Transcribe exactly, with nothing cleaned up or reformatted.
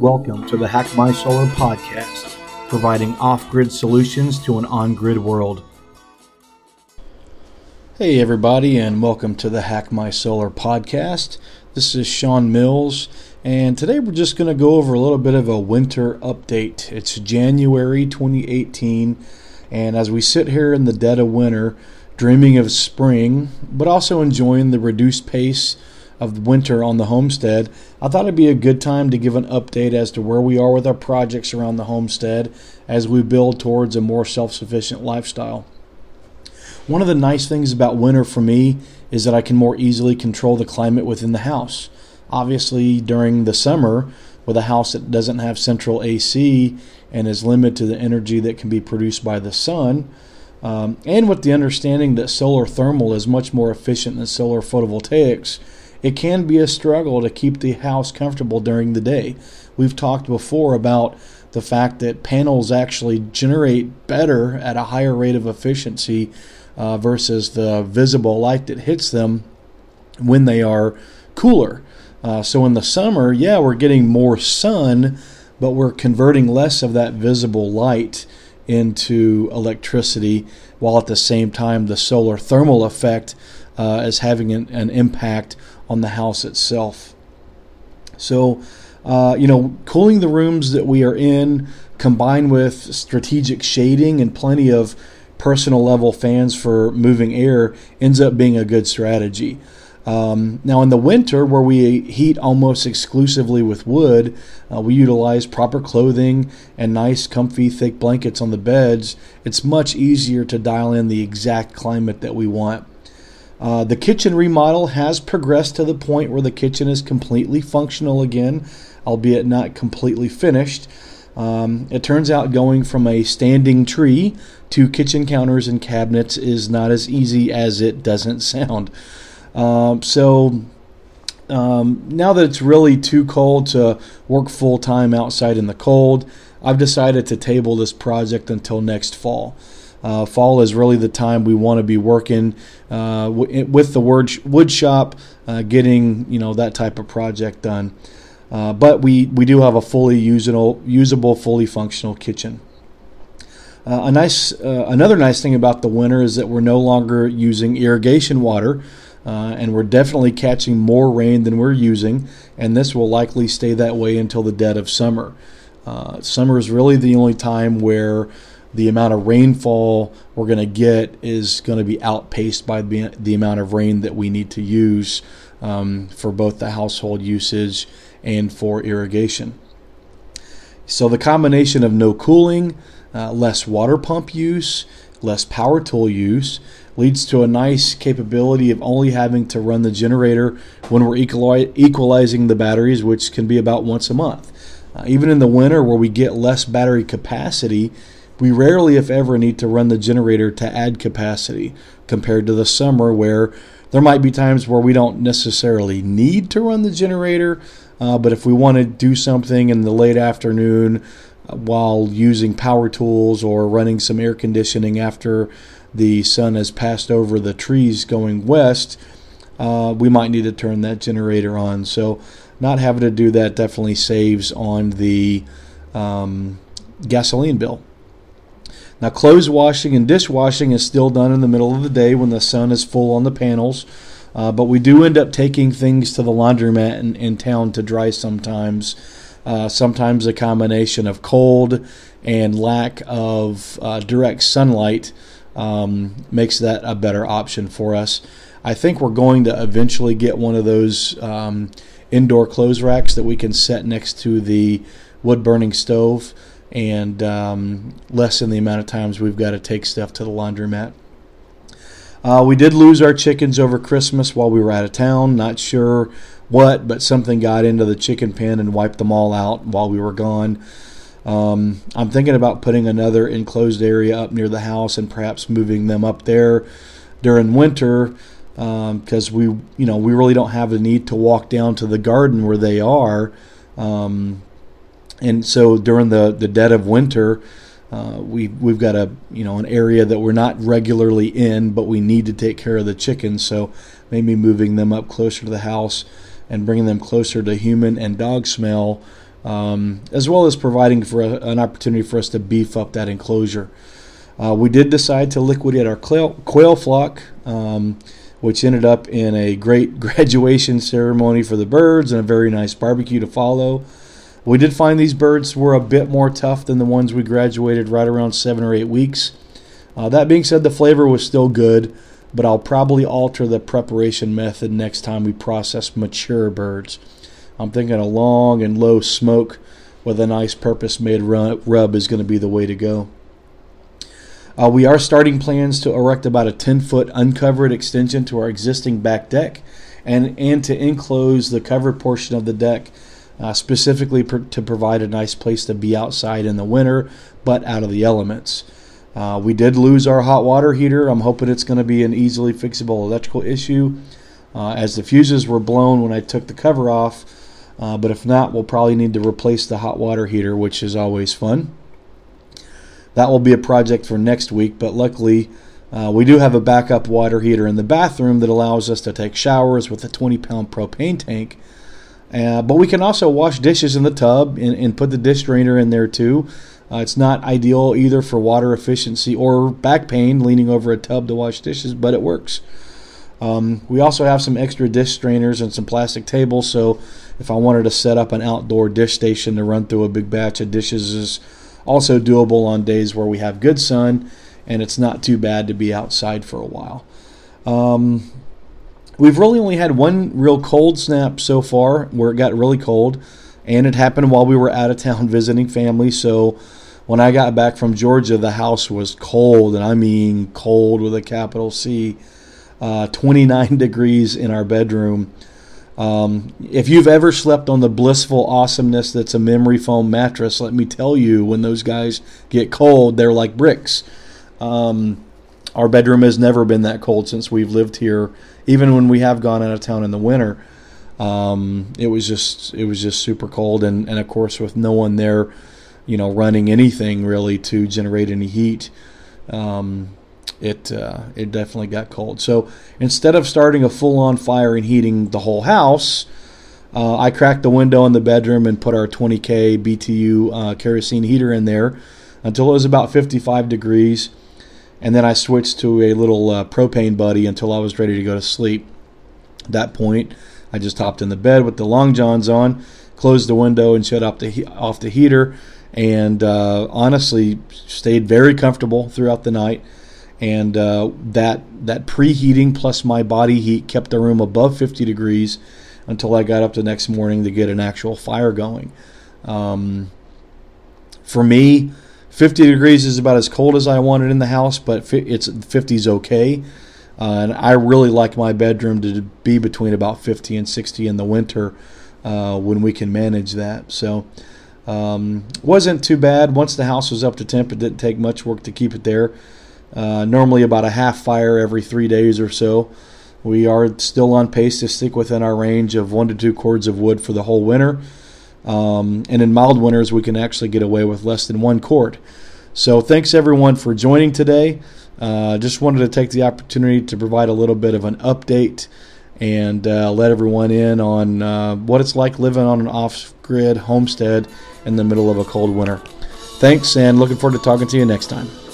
Welcome to the Hack My Solar Podcast, providing off-grid solutions to an on-grid world. Hey everybody, and welcome to the Hack My Solar Podcast. This is Sean Mills, and today we're just going to go over a little bit of a winter update. It's January twenty eighteen, and as we sit here in the dead of winter, dreaming of spring, but also enjoying the reduced pace of winter on the homestead, I thought it'd be a good time to give an update as to where we are with our projects around the homestead as we build towards a more self-sufficient lifestyle. One of the nice things about winter for me is that I can more easily control the climate within the house. Obviously, during the summer, with a house that doesn't have central A C and is limited to the energy that can be produced by the sun, um, and with the understanding that solar thermal is much more efficient than solar photovoltaics, it can be a struggle to keep the house comfortable during the day. We've talked before about the fact that panels actually generate better at a higher rate of efficiency uh, versus the visible light that hits them when they are cooler. Uh, so in the summer, yeah, we're getting more sun, but we're converting less of that visible light into electricity, while at the same time the solar thermal effect uh, is having an, an impact on the house itself. So, uh, you know, cooling the rooms that we are in, combined with strategic shading and plenty of personal level fans for moving air, ends up being a good strategy. Um, now in the winter, where we heat almost exclusively with wood, uh, we utilize proper clothing and nice, comfy, thick blankets on the beds. It's much easier to dial in the exact climate that we want. Uh, the kitchen remodel has progressed to the point where the kitchen is completely functional again, albeit not completely finished. Um, it turns out going from a standing tree to kitchen counters and cabinets is not as easy as it doesn't sound. Um, so um, now that it's really too cold to work full-time outside in the cold, I've decided to table this project until next fall. Uh, fall is really the time we want to be working uh, w- with the wood shop, uh, getting you know that type of project done. Uh, but we, we do have a fully usable, usable fully functional kitchen. Uh, a nice uh, another nice thing about the winter is that we're no longer using irrigation water, uh, and we're definitely catching more rain than we're using, and this will likely stay that way until the dead of summer. Uh, summer is really the only time where the amount of rainfall we're going to get is going to be outpaced by the, the amount of rain that we need to use um, for both the household usage and for irrigation. So the combination of no cooling, uh, less water pump use, less power tool use leads to a nice capability of only having to run the generator when we're equalizing the batteries, which can be about once a month. Uh, even in the winter where we get less battery capacity, we rarely, if ever, need to run the generator to add capacity compared to the summer where there might be times where we don't necessarily need to run the generator, uh, but if we want to do something in the late afternoon uh, while using power tools or running some air conditioning after the sun has passed over the trees going west, uh, we might need to turn that generator on. So not having to do that definitely saves on the um, gasoline bill. Now, clothes washing and dishwashing is still done in the middle of the day when the sun is full on the panels, uh, but we do end up taking things to the laundromat in, in town to dry sometimes. Uh, sometimes a combination of cold and lack of uh, direct sunlight um, makes that a better option for us. I think we're going to eventually get one of those um, indoor clothes racks that we can set next to the wood-burning stove, and um, lessen the amount of times we've got to take stuff to the laundromat. Uh, we did lose our chickens over Christmas while we were out of town. Not sure what, but something got into the chicken pen and wiped them all out while we were gone. Um, I'm thinking about putting another enclosed area up near the house and perhaps moving them up there during winter because um, we, you know, we really don't have the need to walk down to the garden where they are. Um, And so during the, the dead of winter, uh, we, we've got a you know an area that we're not regularly in, but we need to take care of the chickens. So maybe moving them up closer to the house and bringing them closer to human and dog smell um, as well as providing for a, an opportunity for us to beef up that enclosure. Uh, we did decide to liquidate our quail, quail flock, um, which ended up in a great graduation ceremony for the birds and a very nice barbecue to follow. We did find these birds were a bit more tough than the ones we graduated right around seven or eight weeks. Uh, that being said, the flavor was still good, but I'll probably alter the preparation method next time we process mature birds. I'm thinking a long and low smoke with a nice purpose-made rub is going to be the way to go. Uh, we are starting plans to erect about a ten-foot uncovered extension to our existing back deck and, and to enclose the covered portion of the deck, uh, specifically per, to provide a nice place to be outside in the winter, but out of the elements. Uh, we did lose our hot water heater. I'm hoping it's going to be an easily fixable electrical issue, uh, as the fuses were blown when I took the cover off. Uh, but if not, we'll probably need to replace the hot water heater, which is always fun. That will be a project for next week, but luckily uh, we do have a backup water heater in the bathroom that allows us to take showers with a twenty-pound propane tank. Uh, but we can also wash dishes in the tub and, and put the dish drainer in there too. Uh, it's not ideal either for water efficiency or back pain, leaning over a tub to wash dishes, but it works. Um, we also have some extra dish drainers and some plastic tables, so if I wanted to set up an outdoor dish station to run through a big batch of dishes is also doable on days where we have good sun and it's not too bad to be outside for a while. Um, we've really only had one real cold snap so far where it got really cold, and it happened while we were out of town visiting family. So when I got back from Georgia, the house was cold, and I mean cold with a capital C, uh, twenty-nine degrees in our bedroom. Um, if you've ever slept on the blissful awesomeness that's a memory foam mattress, let me tell you, when those guys get cold, they're like bricks. Um, our bedroom has never been that cold since we've lived here, even when we have gone out of town in the winter. Um, it was just it was just super cold, and, and of course with no one there, you know, running anything really to generate any heat, um, It uh, it definitely got cold. So instead of starting a full-on fire and heating the whole house, uh, I cracked the window in the bedroom and put our twenty K B T U uh, kerosene heater in there until it was about fifty-five degrees, and then I switched to a little uh, propane buddy until I was ready to go to sleep. At that point, I just hopped in the bed with the long johns on, closed the window, and shut off the he- off the heater, and uh, honestly stayed very comfortable throughout the night. And uh, that that preheating plus my body heat kept the room above fifty degrees until I got up the next morning to get an actual fire going. Um, for me, fifty degrees is about as cold as I wanted in the house, but it's fifty's okay. Uh, and I really like my bedroom to be between about fifty and sixty in the winter uh, when we can manage that. So um, wasn't too bad. Once the house was up to temp, it didn't take much work to keep it there. Uh, normally about a half fire every three days or so. We are still on pace to stick within our range of one to two cords of wood for the whole winter. Um, and in mild winters, we can actually get away with less than one cord. So thanks everyone for joining today. Uh, just wanted to take the opportunity to provide a little bit of an update and uh, let everyone in on uh, what it's like living on an off-grid homestead in the middle of a cold winter. Thanks, and looking forward to talking to you next time.